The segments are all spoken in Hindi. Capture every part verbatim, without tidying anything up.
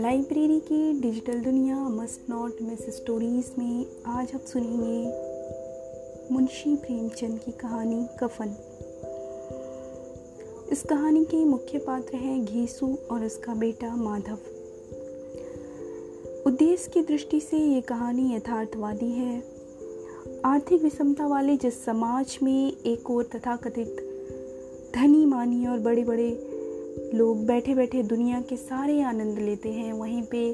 लाइब्रेरी की डिजिटल दुनिया मस्ट नॉट मिस स्टोरीज में आज आप सुनेंगे मुंशी प्रेमचंद की कहानी कफन। इस कहानी के मुख्य पात्र हैं घीसू और उसका बेटा माधव। उद्देश्य की दृष्टि से ये कहानी यथार्थवादी है। आर्थिक विषमता वाले जिस समाज में एक और तथाकथित धनी मानी और बड़े बड़े लोग बैठे बैठे दुनिया के सारे आनंद लेते हैं, वहीं पे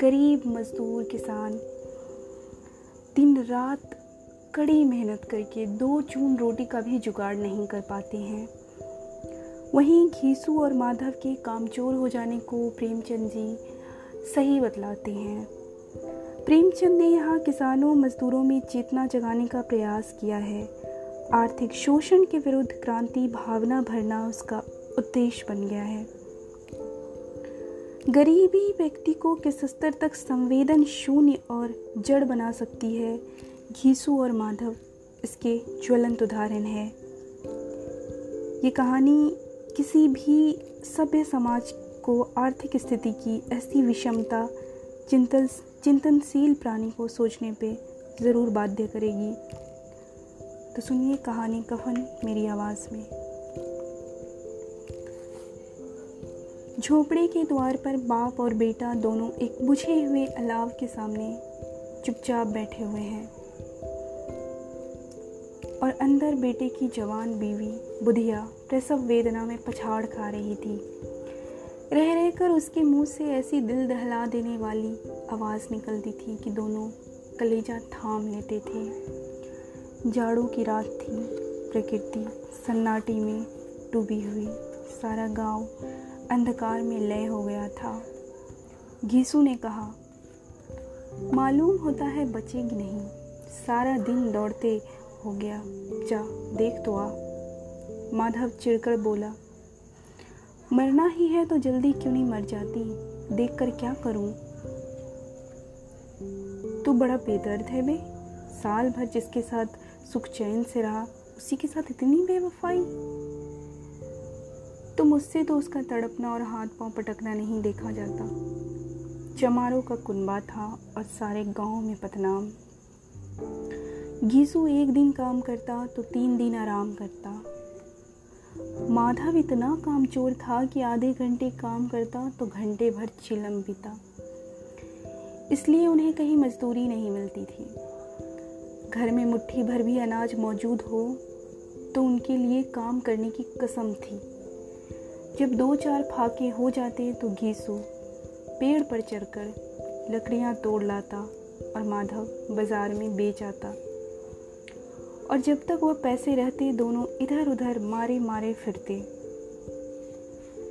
गरीब मजदूर किसान दिन रात कड़ी मेहनत करके दो चून रोटी का भी जुगाड़ नहीं कर पाते हैं। वहीं घीसू और माधव के कामचोर हो जाने को प्रेमचंद जी सही बतलाते हैं। प्रेमचंद ने यहाँ किसानों मजदूरों में चेतना जगाने का प्रयास किया है। आर्थिक शोषण के विरुद्ध क्रांति भावना भरना उसका उद्देश्य बन गया है। गरीबी व्यक्ति को किस स्तर तक संवेदन शून्य और जड़ बना सकती है, घीसू और माधव इसके ज्वलंत उदाहरण है। ये कहानी किसी भी सभ्य समाज को आर्थिक स्थिति की ऐसी विषमता चिंतन चिंतनशील प्राणी को सोचने पे ज़रूर बाध्य करेगी। तो सुनिए कहानी कफन मेरी आवाज़ में। झोपड़े के द्वार पर बाप और बेटा दोनों एक बुझे हुए अलाव के सामने चुपचाप बैठे हुए हैं और अंदर बेटे की जवान बीवी बुधिया प्रसव वेदना में पछाड़ खा रही थी। रह रहकर उसके मुंह से ऐसी दिल दहला देने वाली आवाज़ निकलती थी कि दोनों कलेजा थाम लेते थे। जाड़ों की रात थी। प्रकृति सन्नाटे में डूबी हुई, सारा गांव अंधकार में लय हो गया था। घीसू ने कहा, मालूम होता है बचेगी नहीं, सारा दिन दौड़ते हो गया, जा देख तो आ। माधव चिढ़कर बोला, मरना ही है तो जल्दी क्यों नहीं मर जाती, देख कर क्या करूं। तू बड़ा बेदर्द है बे, साल भर जिसके साथ सुख चैन से रहा उसी के साथ इतनी बेवफाई। तो मुझसे तो उसका तड़पना और हाथ पांव पटकना नहीं देखा जाता। चमारों का कुनबा था और सारे गांव में बदनाम। घीसू एक दिन काम करता तो तीन दिन आराम करता। माधव इतना कामचोर था कि आधे घंटे काम करता तो घंटे भर चिलम पीता, इसलिए उन्हें कहीं मजदूरी नहीं मिलती थी। घर में मुट्ठी भर भी अनाज मौजूद हो तो उनके लिए काम करने की कसम थी। जब दो चार फाके हो जाते तो घीसू पेड़ पर चढ़कर लकड़ियां तोड़ लाता और माधव बाजार में बेच आता, और जब तक वह पैसे रहते दोनों इधर उधर मारे मारे फिरते।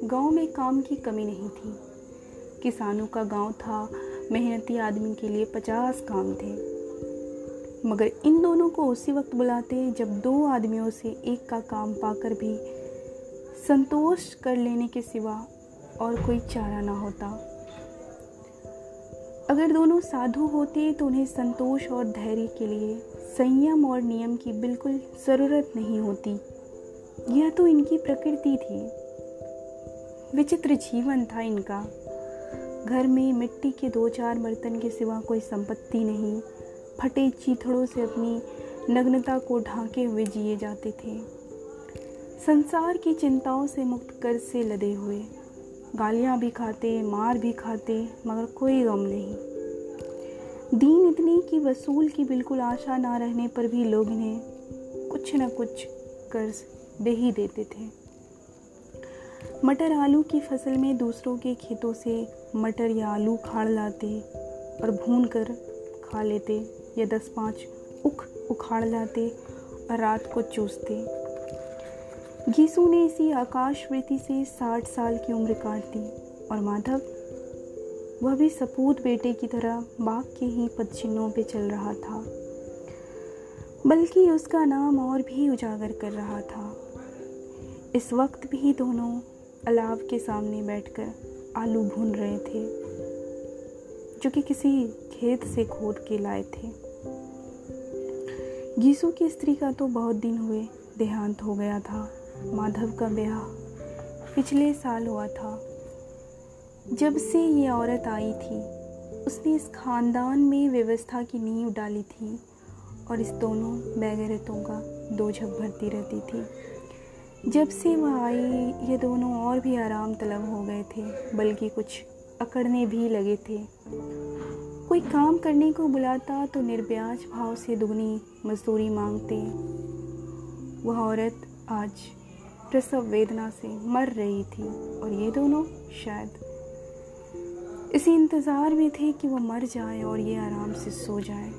गांव में काम की कमी नहीं थी। किसानों का गांव था, मेहनती आदमी के लिए पचास काम थे, मगर इन दोनों को उसी वक्त बुलाते जब दो आदमियों से एक का काम पाकर भी संतोष कर लेने के सिवा और कोई चारा ना होता। अगर दोनों साधु होते तो उन्हें संतोष और धैर्य के लिए संयम और नियम की बिल्कुल ज़रूरत नहीं होती। यह तो इनकी प्रकृति थी। विचित्र जीवन था इनका। घर में मिट्टी के दो चार बर्तन के सिवा कोई संपत्ति नहीं। फटे चीथड़ों से अपनी नग्नता को ढांके हुए जिए जाते थे, संसार की चिंताओं से मुक्त कर्ज से लदे हुए। गालियाँ भी खाते, मार भी खाते, मगर कोई गम नहीं। दीन इतने की वसूल की बिल्कुल आशा ना रहने पर भी लोग इन्हें कुछ न कुछ कर्ज दे ही देते थे। मटर आलू की फसल में दूसरों के खेतों से मटर या आलू उखाड़ लाते और भून कर खा लेते, या दस पाँच उख उखाड़ लाते और रात को चूसते। घीसू ने इसी आकाशवृत्ति से साठ साल की उम्र काट दी, और माधव वह भी सपूत बेटे की तरह बाग के ही पदचिन्हों पे चल रहा था, बल्कि उसका नाम और भी उजागर कर रहा था। इस वक्त भी दोनों अलाव के सामने बैठकर आलू भून रहे थे, जो कि किसी खेत से खोद के लाए थे। घीसू की स्त्री का तो बहुत दिन हुए देहांत हो गया था। माधव का ब्याह पिछले साल हुआ था। जब से ये औरत आई थी उसने इस खानदान में व्यवस्था की नींव डाली थी और इस दोनों बैगैरतों का दो झप भरती रहती थी। जब से वह आई ये दोनों और भी आराम तलब हो गए थे, बल्कि कुछ अकड़ने भी लगे थे। कोई काम करने को बुलाता तो निर्ब्याज भाव से दुगनी मजदूरी मांगते। वह औरत आज प्रसव वेदना से मर रही थी और ये दोनों शायद इसी इंतज़ार में थे कि वह मर जाए और ये आराम से सो जाए।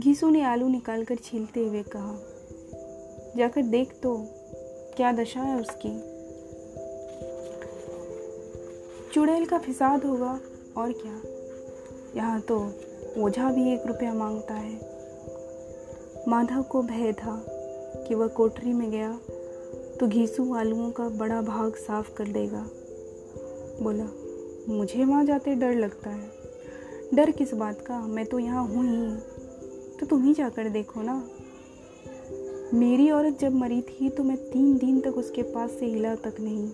घीसू ने आलू निकालकर छीलते हुए कहा, जाकर देख तो क्या दशा है उसकी। चुड़ैल का फिसाद होगा और क्या, यहाँ तो ओझा भी एक रुपया मांगता है। माधव को भय था कि वह कोठरी में गया तो घीसू आलूओं का बड़ा भाग साफ कर देगा। बोला, मुझे वहाँ जाते डर लगता है। डर किस बात का, मैं तो यहाँ हूँ ही, तो तुम ही जाकर देखो ना। मेरी औरत जब मरी थी तो मैं तीन दिन तक उसके पास से हिला तक नहीं,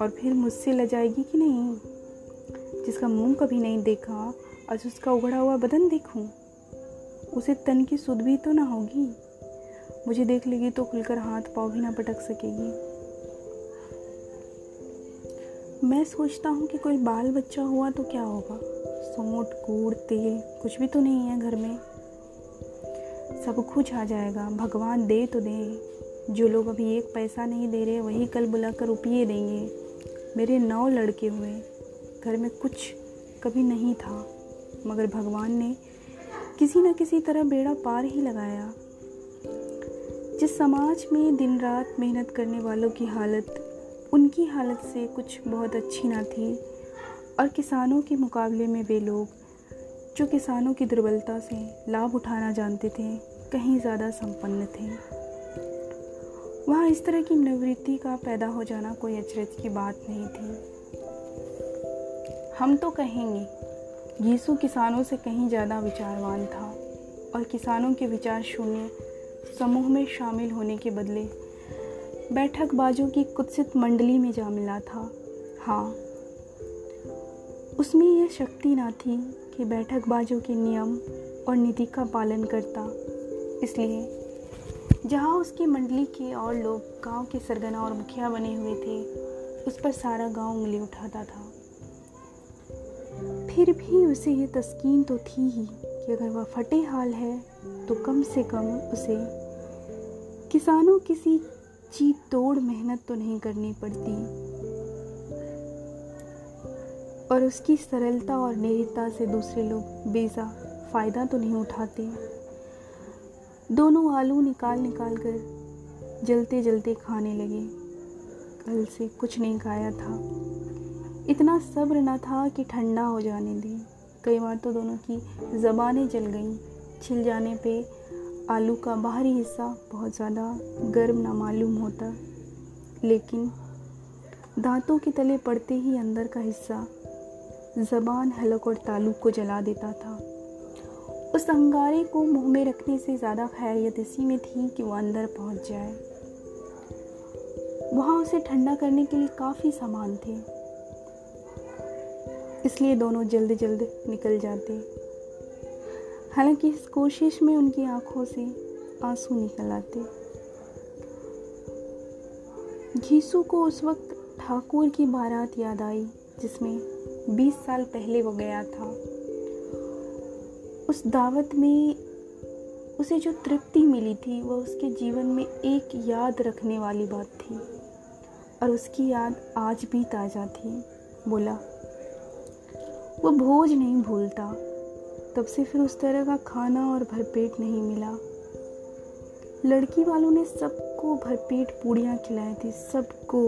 और फिर मुझसे लजाएगी कि नहीं। जिसका मुँह कभी नहीं देखा आज उसका उगड़ा हुआ बदन देखूँ, उसे तन की सुध भी तो ना होगी। मुझे देख लेगी तो खुलकर हाथ पाँव भी ना पटक सकेगी। मैं सोचता हूँ कि कोई बाल बच्चा हुआ तो क्या होगा। सोंठ, गुड़, तेल कुछ भी तो नहीं है घर में। सब कुछ आ जाएगा, भगवान दे तो दे। जो लोग अभी एक पैसा नहीं दे रहे वही कल बुलाकर रुपये देंगे। मेरे नौ लड़के हुए, घर में कुछ कभी नहीं था, मगर भगवान ने किसी न किसी तरह बेड़ा पार ही लगाया। जिस समाज में दिन रात मेहनत करने वालों की हालत उनकी हालत से कुछ बहुत अच्छी ना थी, और किसानों के मुकाबले में वे लोग जो किसानों की दुर्बलता से लाभ उठाना जानते थे कहीं ज़्यादा संपन्न थे। वहाँ इस तरह की निवृत्ति का पैदा हो जाना कोई अचरज की बात नहीं थी। हम तो कहेंगे यीशु किसानों से कहीं ज़्यादा विचारवान था, और किसानों के विचार शून्य समूह में शामिल होने के बदले बैठकबाजों की कुत्सित मंडली में जा मिला था। हाँ, उसमें यह शक्ति ना थी कि बैठकबाजों के नियम और नीति का पालन करता। इसलिए जहाँ उसकी मंडली के और लोग गांव के सरगना और मुखिया बने हुए थे उस पर सारा गांव उंगली उठाता था। फिर भी उसे ये तस्कीन तो थी ही कि अगर वह फटे हाल है तो कम से कम उसे किसानों किसी जी तोड़ मेहनत तो नहीं करनी पड़ती, और उसकी सरलता और निरता से दूसरे लोग बेजा फ़ायदा तो नहीं उठाते। दोनों आलू निकाल निकाल कर जलते जलते खाने लगे। कल से कुछ नहीं खाया था, इतना सब्र न था कि ठंडा हो जाने दें। कई बार तो दोनों की ज़बानें जल गईं। छिल जाने पे आलू का बाहरी हिस्सा बहुत ज़्यादा गर्म ना मालूम होता, लेकिन दांतों के तले पड़ते ही अंदर का हिस्सा ज़बान, हलक और तालुक को जला देता था। उस अंगारे को मुंह में रखने से ज़्यादा खैरियत इसी में थी कि वह अंदर पहुंच जाए। वहाँ उसे ठंडा करने के लिए काफ़ी सामान थे, इसलिए दोनों जल्द जल्द निकल जाते। हालांकि इस कोशिश में उनकी आंखों से आंसू निकल आते। घीसू को उस वक्त ठाकुर की बारात याद आई जिसमें बीस साल पहले वो गया था। उस दावत में उसे जो तृप्ति मिली थी वह उसके जीवन में एक याद रखने वाली बात थी, और उसकी याद आज भी ताज़ा थी। बोला, वो भोज नहीं भूलता। तब से फिर उस तरह का खाना और भरपेट नहीं मिला। लड़की वालों ने सबको भरपेट पूड़ियाँ खिलाई थी, सबको,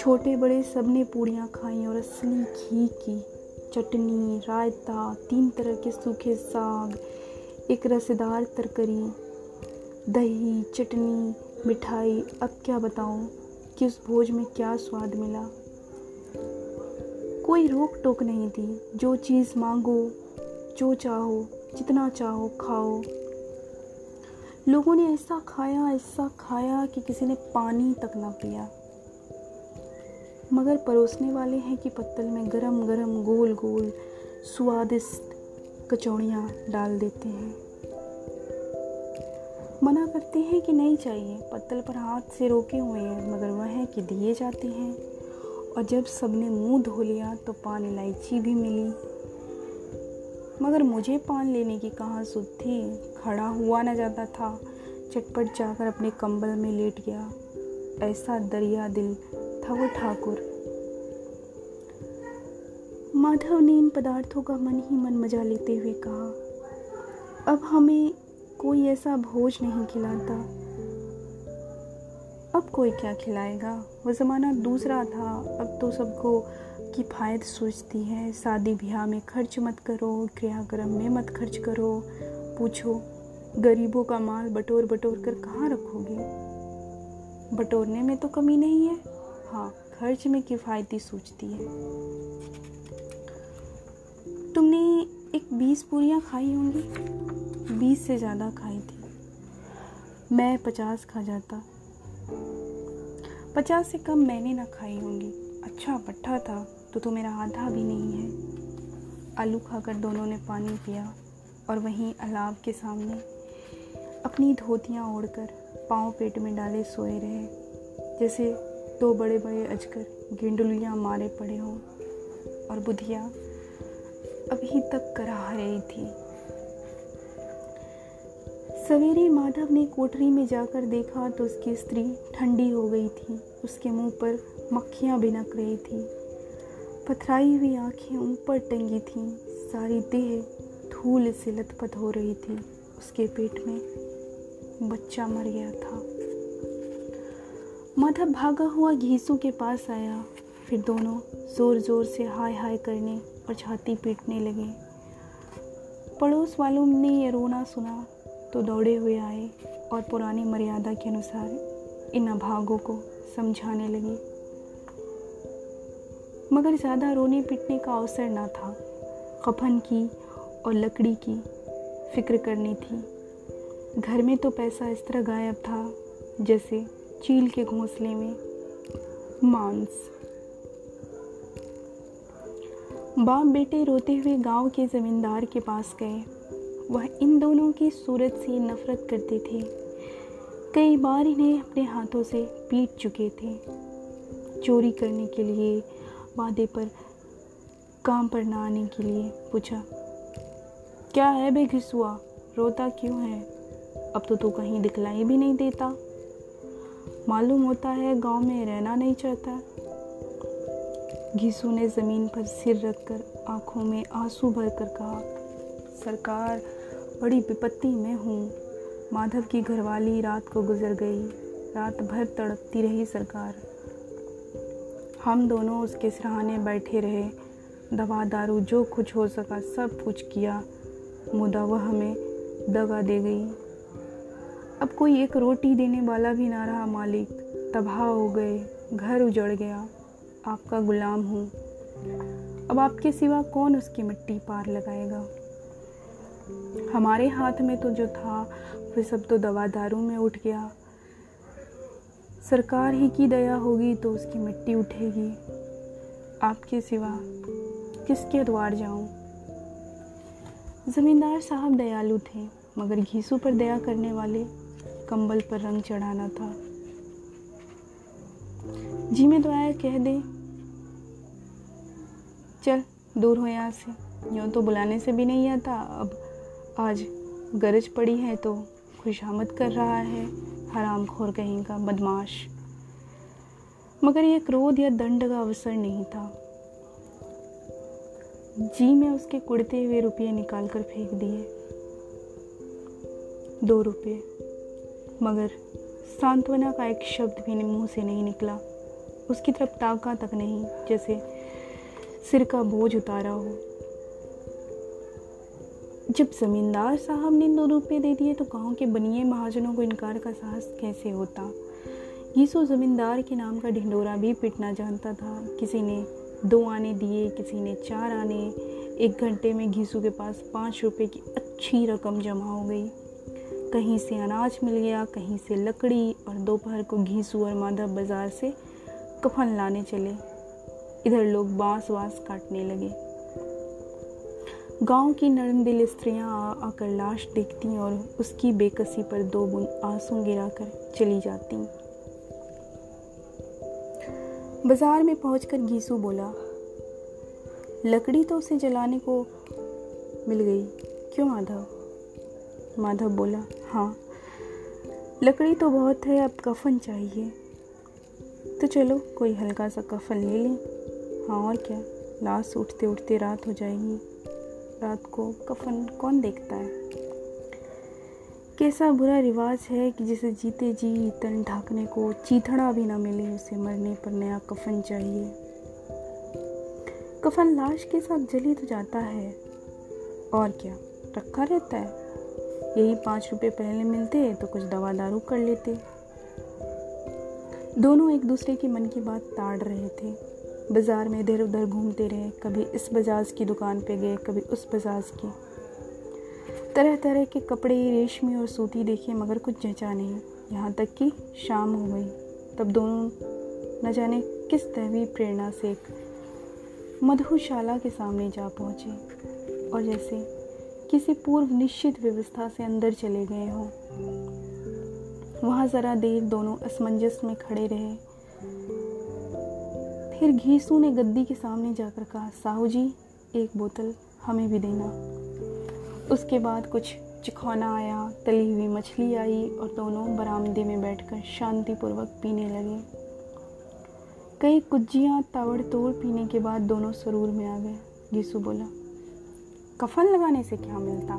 छोटे बड़े सबने पूड़ियाँ खाई, और असली घी की चटनी, रायता, तीन तरह के सूखे साग, एक रसदार तरकरी, दही, चटनी, मिठाई। अब क्या बताऊँ कि उस भोज में क्या स्वाद मिला। कोई रोक टोक नहीं थी। जो चीज़ मांगो, जो चाहो, जितना चाहो खाओ। लोगों ने ऐसा खाया ऐसा खाया कि किसी ने पानी तक ना पिया। मगर परोसने वाले हैं कि पत्तल में गरम गरम गोल गोल स्वादिष्ट कचौड़ियाँ डाल देते हैं। मना करते हैं कि नहीं चाहिए, पत्तल पर हाथ से रोके हुए हैं, मगर वह है कि दिए जाते हैं। और जब सबने मुंह धो लिया तो पान इलायची भी मिली, मगर मुझे पान लेने की कहाँ सुध थी, खड़ा हुआ न जाता था। चटपट जाकर अपने कंबल में लेट गया। ऐसा दरिया दिल था वो ठाकुर। माधव ने इन पदार्थों का मन ही मन मजा लेते हुए कहा, अब हमें कोई ऐसा भोज नहीं खिलाता, अब कोई क्या खिलाएगा। वह ज़माना दूसरा था, अब तो सबको किफ़ायत सोचती है। शादी ब्याह में खर्च मत करो, क्रियाक्रम में मत खर्च करो, पूछो गरीबों का माल बटोर बटोर कर कहाँ रखोगे। बटोरने में तो कमी नहीं है, हाँ खर्च में किफ़ायती सोचती है। तुमने एक बीस पूरियाँ खाई होंगी, बीस से ज़्यादा खाई थी। मैं पचास खा जाता, पचास से कम मैंने ना खाई होंगी। अच्छा पट्ठा था तो तो मेरा आधा भी नहीं है। आलू खाकर दोनों ने पानी पिया और वहीं अलाव के सामने अपनी धोतियाँ ओढ़कर पाँव पेट में डाले सोए रहे, जैसे दो बड़े बड़े अजगर गेंडुलियाँ मारे पड़े हों। और बुधिया अभी तक कराह रही थी। सवेरे माधव ने कोठरी में जाकर देखा तो उसकी स्त्री ठंडी हो गई थी, उसके मुंह पर मक्खियां भिनक रही थी, पथराई हुई आंखें ऊपर टंगी थीं, सारी देह धूल से लथपथ हो रही थी। उसके पेट में बच्चा मर गया था। माधव भागा हुआ घीसू के पास आया, फिर दोनों जोर जोर से हाय हाय करने और छाती पीटने लगे। पड़ोस वालों ने ये रोना सुना तो दौड़े हुए आए और पुरानी मर्यादा के अनुसार इन अभागों को समझाने लगे, मगर ज़्यादा रोने पीटने का अवसर ना था। कफन की और लकड़ी की फिक्र करनी थी। घर में तो पैसा इस तरह गायब था जैसे चील के घोंसले में मांस। बाप बेटे रोते हुए गांव के ज़मींदार के पास गए। वह इन दोनों की सूरत से नफरत करते थे, कई बार इन्हें अपने हाथों से पीट चुके थे। चोरी करने के लिए, वादे पर काम पर ना आने के लिए। पूछा, क्या है बे घिसुआ, रोता क्यों है? अब तो तू कहीं दिखलाई भी नहीं देता, मालूम होता है गांव में रहना नहीं चाहता। घीसू ने ज़मीन पर सिर रखकर आंखों में आंसू भरकर कहा, सरकार बड़ी विपत्ति में हूँ। माधव की घरवाली रात को गुजर गई, रात भर तड़पती रही सरकार। हम दोनों उसके सराहने बैठे रहे, दवा दारू जो कुछ हो सका सब कुछ किया, मुदा वह हमें दगा दे गई। अब कोई एक रोटी देने वाला भी ना रहा मालिक, तबाह हो गए, घर उजड़ गया। आपका गुलाम हूँ, अब आपके सिवा कौन उसकी मिट्टी पार लगाएगा। हमारे हाथ में तो जो था वह सब तो दवा दारू में उठ गया। सरकार ही की दया होगी तो उसकी मिट्टी उठेगी। आपके सिवा किसके द्वार जाऊं? जमींदार साहब दयालु थे, मगर घीसू पर दया करने वाले कंबल पर रंग चढ़ाना था। जी में तो आया कह दे, चल दूर हो यहाँ से, यूँ तो बुलाने से भी नहीं आता, अब आज गरज पड़ी है तो खुशामद कर रहा है, हरामखोर कहीं का बदमाश। मगर यह क्रोध या दंड का अवसर नहीं था। जी में उसके कुड़ते हुए रुपये निकाल कर फेंक दिए, दो रुपये, मगर सांत्वना का एक शब्द भी मुंह से नहीं निकला। उसकी तरफ ताका तक नहीं, जैसे सिर का बोझ उतारा हो। जब जमींदार साहब ने दो रुपये दे दिए तो गांव के बनिए महाजनों को इनकार का साहस कैसे होता। यीशु जमींदार के नाम का ढिंडोरा भी पिटना जानता था। किसी ने दो आने दिए, किसी ने चार आने। एक घंटे में घीसू के पास पाँच रुपये की अच्छी रकम जमा हो गई। कहीं से अनाज मिल गया, कहीं से लकड़ी, और दोपहर को घीसू और माधव बाजार से कफन लाने चले। इधर लोग बांस बांस काटने लगे। गांव की नरमदिल स्त्रियां आकर लाश देखती और उसकी बेकसी पर दो बूंद आंसू गिराकर चली जाती। बाजार में पहुंचकर घीसू बोला, लकड़ी तो उसे जलाने को मिल गई, क्यों माधव? माधव बोला, हाँ लकड़ी तो बहुत है, अब कफन चाहिए, तो चलो कोई हल्का सा कफन ले लें। हाँ और क्या, लाश उठते उठते रात हो जाएगी, रात को कफन कौन देखता है? कैसा बुरा रिवाज है कि जिसे जीते जी तन ढाकने को चीथड़ा भी ना मिले, उसे मरने पर नया कफन चाहिए। कफन लाश के साथ जली तो जाता है, और क्या रखा रहता है, यही पाँच रुपये पहले मिलते तो कुछ दवा दारू कर लेते। दोनों एक दूसरे के मन की बात ताड़ रहे थे। बाज़ार में इधर उधर घूमते रहे, कभी इस बजाज की दुकान पे गए, कभी उस बजाज की। तरह तरह के कपड़े, रेशमी और सूती देखे, मगर कुछ जचा नहीं। यहाँ तक कि शाम हो गई, तब दोनों न जाने किस दैवी प्रेरणा से एक मधुशाला के सामने जा पहुँचे और जैसे किसी पूर्व निश्चित व्यवस्था से अंदर चले गए हों। वहाँ ज़रा देर दोनों असमंजस में खड़े रहे। फिर घीसू ने गद्दी के सामने जाकर कहा, साहू जी एक बोतल हमें भी देना। उसके बाद कुछ चिखौना आया, तली हुई मछली आई और दोनों बरामदे में बैठकर शांतिपूर्वक पीने लगे। कई कुज्जियाँ ताबड़ तोड़ पीने के बाद दोनों सुरूर में आ गए। घीसू बोला, कफन लगाने से क्या मिलता,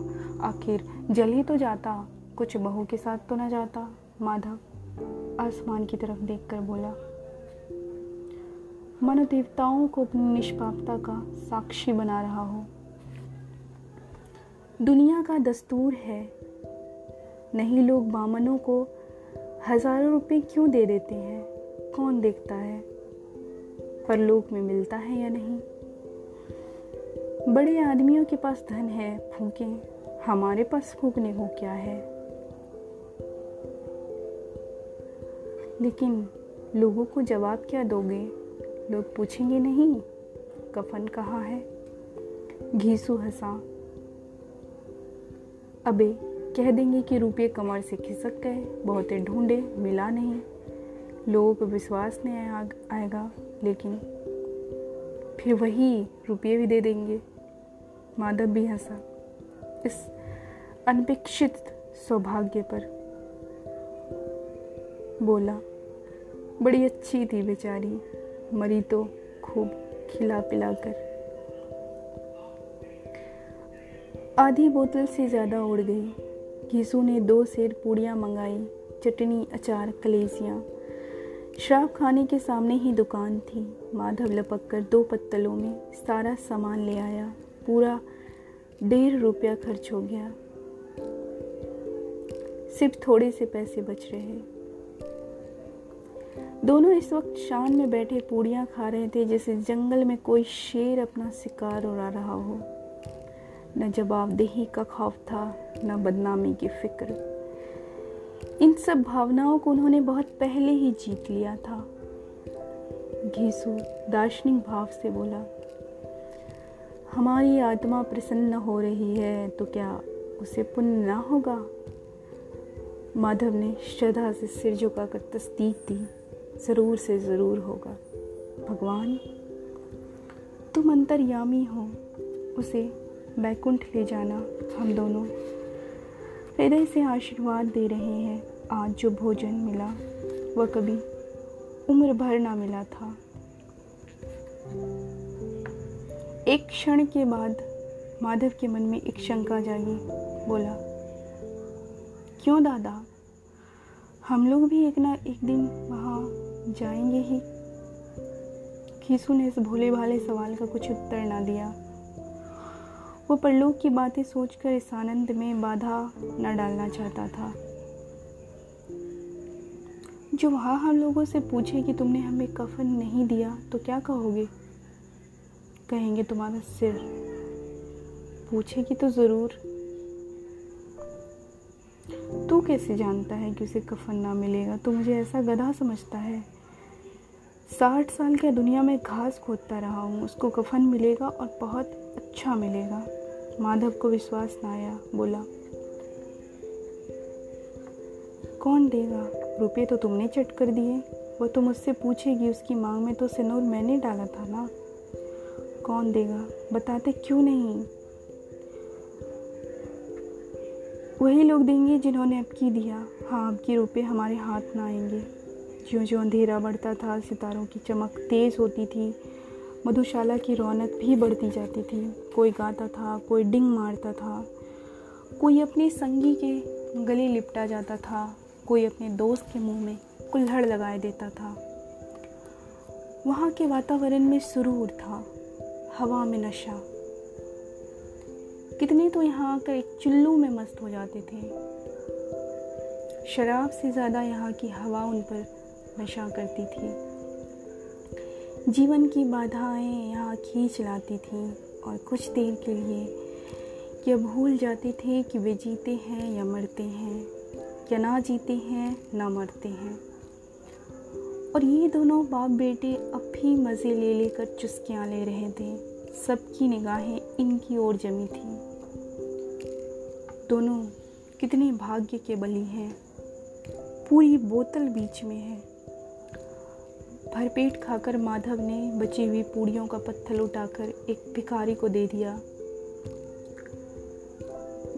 आखिर जल ही तो जाता, कुछ बहू के साथ तो ना जाता। माधव आसमान की तरफ देखकर बोला, मनोदेवताओं को अपनी निष्पापता का साक्षी बना रहा हो। दुनिया का दस्तूर है, नहीं लोग बामनों को हजारों रुपए क्यों दे देते हैं, कौन देखता है परलोक में मिलता है या नहीं। बड़े आदमियों के पास धन है, फूकें, हमारे पास फूकने को क्या है। लेकिन लोगों को जवाब क्या दोगे, लोग पूछेंगे नहीं कफन कहाँ है। घीसू हंसा, अबे कह देंगे कि रुपये कमर से खिसक गए, बहुते ढूंढे मिला नहीं, लोगों को विश्वास नहीं आएगा, लेकिन फिर वही रुपये भी दे देंगे। माधव भी हंसा इस अनपेक्षित सौभाग्य पर, बोला, बड़ी अच्छी थी बेचारी, मरी तो खूब खिला पिला कर। आधी बोतल से ज़्यादा उड़ गई। घीसू ने दो सेर पूड़ियाँ मंगाई, चटनी, अचार, कलेजियाँ। शराब खाने के सामने ही दुकान थी। माधव लपक कर दो पत्तलों में सारा सामान ले आया। पूरा डेढ़ रुपया खर्च हो गया, सिर्फ थोड़े से पैसे बच रहे। दोनों इस वक्त शान में बैठे पूड़ियाँ खा रहे थे, जैसे जंगल में कोई शेर अपना शिकार उड़ा रहा हो। न जवाबदेही का खौफ था, न बदनामी की फिक्र। इन सब भावनाओं को उन्होंने बहुत पहले ही जीत लिया था। घीसू दार्शनिक भाव से बोला, हमारी आत्मा प्रसन्न हो रही है तो क्या उसे पुण्य ना होगा? माधव ने श्रद्धा से सिर झुकाकर तस्दीक दी, ज़रूर से ज़रूर होगा। भगवान तुम अंतर्यामी हो, उसे बैकुंठ ले जाना। हम दोनों हृदय से आशीर्वाद दे रहे हैं। आज जो भोजन मिला वह कभी उम्र भर ना मिला था। एक क्षण के बाद माधव के मन में एक शंका जागी। बोला, क्यों दादा, हम लोग भी एक ना एक दिन वहाँ जाएंगे ही। घीसू ने इस भोले भाले सवाल का कुछ उत्तर ना दिया। वो परलोक की बातें सोचकर इस आनंद में बाधा न डालना चाहता था। जो वहाँ हम लोगों से पूछे कि तुमने हमें कफन नहीं दिया तो क्या कहोगे? कहेंगे तुम्हारा सिर, पूछेगी तो ज़रूर। तू कैसे जानता है कि उसे कफन ना मिलेगा? तू मुझे ऐसा गधा समझता है? साठ साल के दुनिया में घास खोदता रहा हूँ, उसको कफन मिलेगा और बहुत अच्छा मिलेगा। माधव को विश्वास ना आया, बोला कौन देगा? रुपये तो तुमने चट कर दिए, वो तो मुझसे पूछेगी, उसकी मांग में तो सिनूर मैंने डाला था ना। कौन देगा? बताते क्यों नहीं? वही लोग देंगे जिन्होंने अब की दिया। हाँ, अब की रुपये हमारे हाथ ना आएंगे। ज्यों ज्यों अंधेरा बढ़ता था, सितारों की चमक तेज़ होती थी, मधुशाला की रौनक भी बढ़ती जाती थी। कोई गाता था, कोई डिंग मारता था, कोई अपने संगी के गले लिपटा जाता था, कोई अपने दोस्त के मुंह में कुल्हड़ लगाए देता था। वहाँ के वातावरण में सुरूर था, हवा में नशा। कितने तो यहाँ आकर एक चुल्लू में मस्त हो जाते थे। शराब से ज़्यादा यहाँ की हवा उन पर नशा करती थी। जीवन की बाधाएं यहाँ खींच लाती थीं और कुछ देर के लिए क्या भूल जाते थे कि वे जीते हैं या मरते हैं, क्या ना जीते हैं ना मरते हैं। और ये दोनों बाप बेटे अब भी मज़े ले लेकर चुस्कियाँ ले रहे थे। सबकी निगाहें इनकी ओर जमी थीं। दोनों कितने भाग्य के बली हैं। पूरी बोतल बीच में है। भरपेट खाकर माधव ने बची हुई पूड़ियों का पत्थल उठाकर एक भिखारी को दे दिया,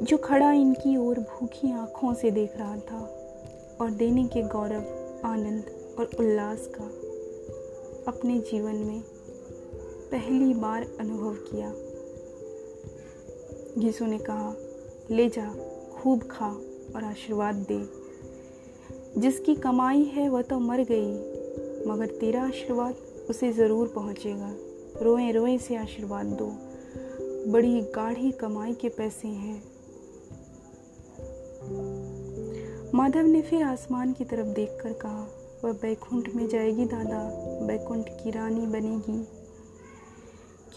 जो खड़ा इनकी ओर भूखी आँखों से देख रहा था और देने के गौरव, आनंद और उल्लास का अपने जीवन में पहली बार अनुभव किया। यीशु ने कहा, ले जा, खूब खा और आशीर्वाद दे। जिसकी कमाई है वह तो मर गई, मगर तेरा आशीर्वाद उसे ज़रूर पहुँचेगा। रोए रोए से आशीर्वाद दो, बड़ी गाढ़ी कमाई के पैसे हैं। माधव ने फिर आसमान की तरफ देखकर कहा, वह बैकुंठ में जाएगी दादा, बैकुंठ की रानी बनेगी।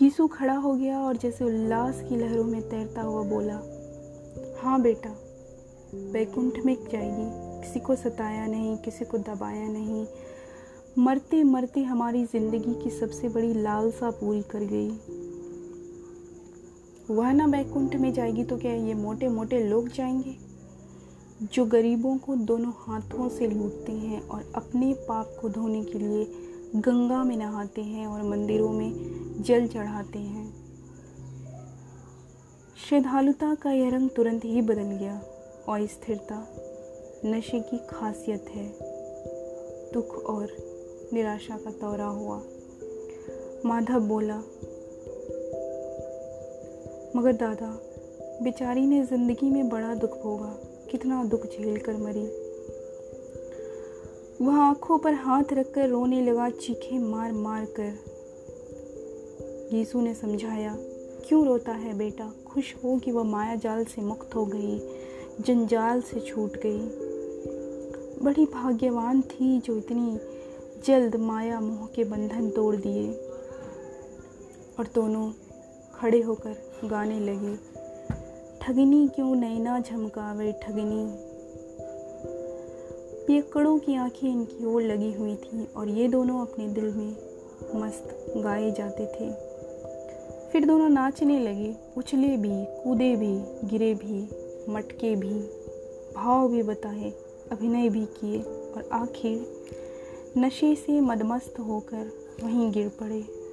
यीशु खड़ा हो गया और जैसे उल्लास की लहरों में तैरता हुआ बोला, हाँ बेटा, बैकुंठ में जाएगी। किसी को सताया नहीं, किसी को दबाया नहीं। मरते मरते हमारी जिंदगी की सबसे बड़ी लालसा पूरी कर गई। वह ना बैकुंठ में जाएगी तो क्या ये मोटे मोटे लोग जाएंगे, जो गरीबों को दोनों हाथों से लूटते हैं और अपने पाप को धोने के लिए गंगा में नहाते हैं और मंदिरों में जल चढ़ाते हैं। श्रद्धालुता का यह रंग तुरंत ही बदल गया और स्थिरता नशे की खासियत है। दुख और निराशा का दौरा हुआ। माधव बोला, मगर दादा, बेचारी ने जिंदगी में बड़ा दुख भोगा, कितना दुख झेल कर मरी। वह आंखों पर हाथ रखकर रोने लगा, चीखे मार मार कर। यीशु ने समझाया, क्यों रोता है बेटा, खुश हो कि वह माया जाल से मुक्त हो गई, जंजाल से छूट गई। बड़ी भाग्यवान थी जो इतनी जल्द माया मोह के बंधन तोड़ दिए। और दोनों खड़े होकर गाने लगे, ठगिनी क्यों नैना झमकावे ठगिनी। पियकड़ों की आंखें इनकी ओर लगी हुई थीं और ये दोनों अपने दिल में मस्त गाए जाते थे। फिर दोनों नाचने लगे, उछले भी, कूदे भी, गिरे भी, मटके भी, भाव भी बताए, अभिनय भी किए और आखिर नशे से मदमस्त होकर वहीं गिर पड़े।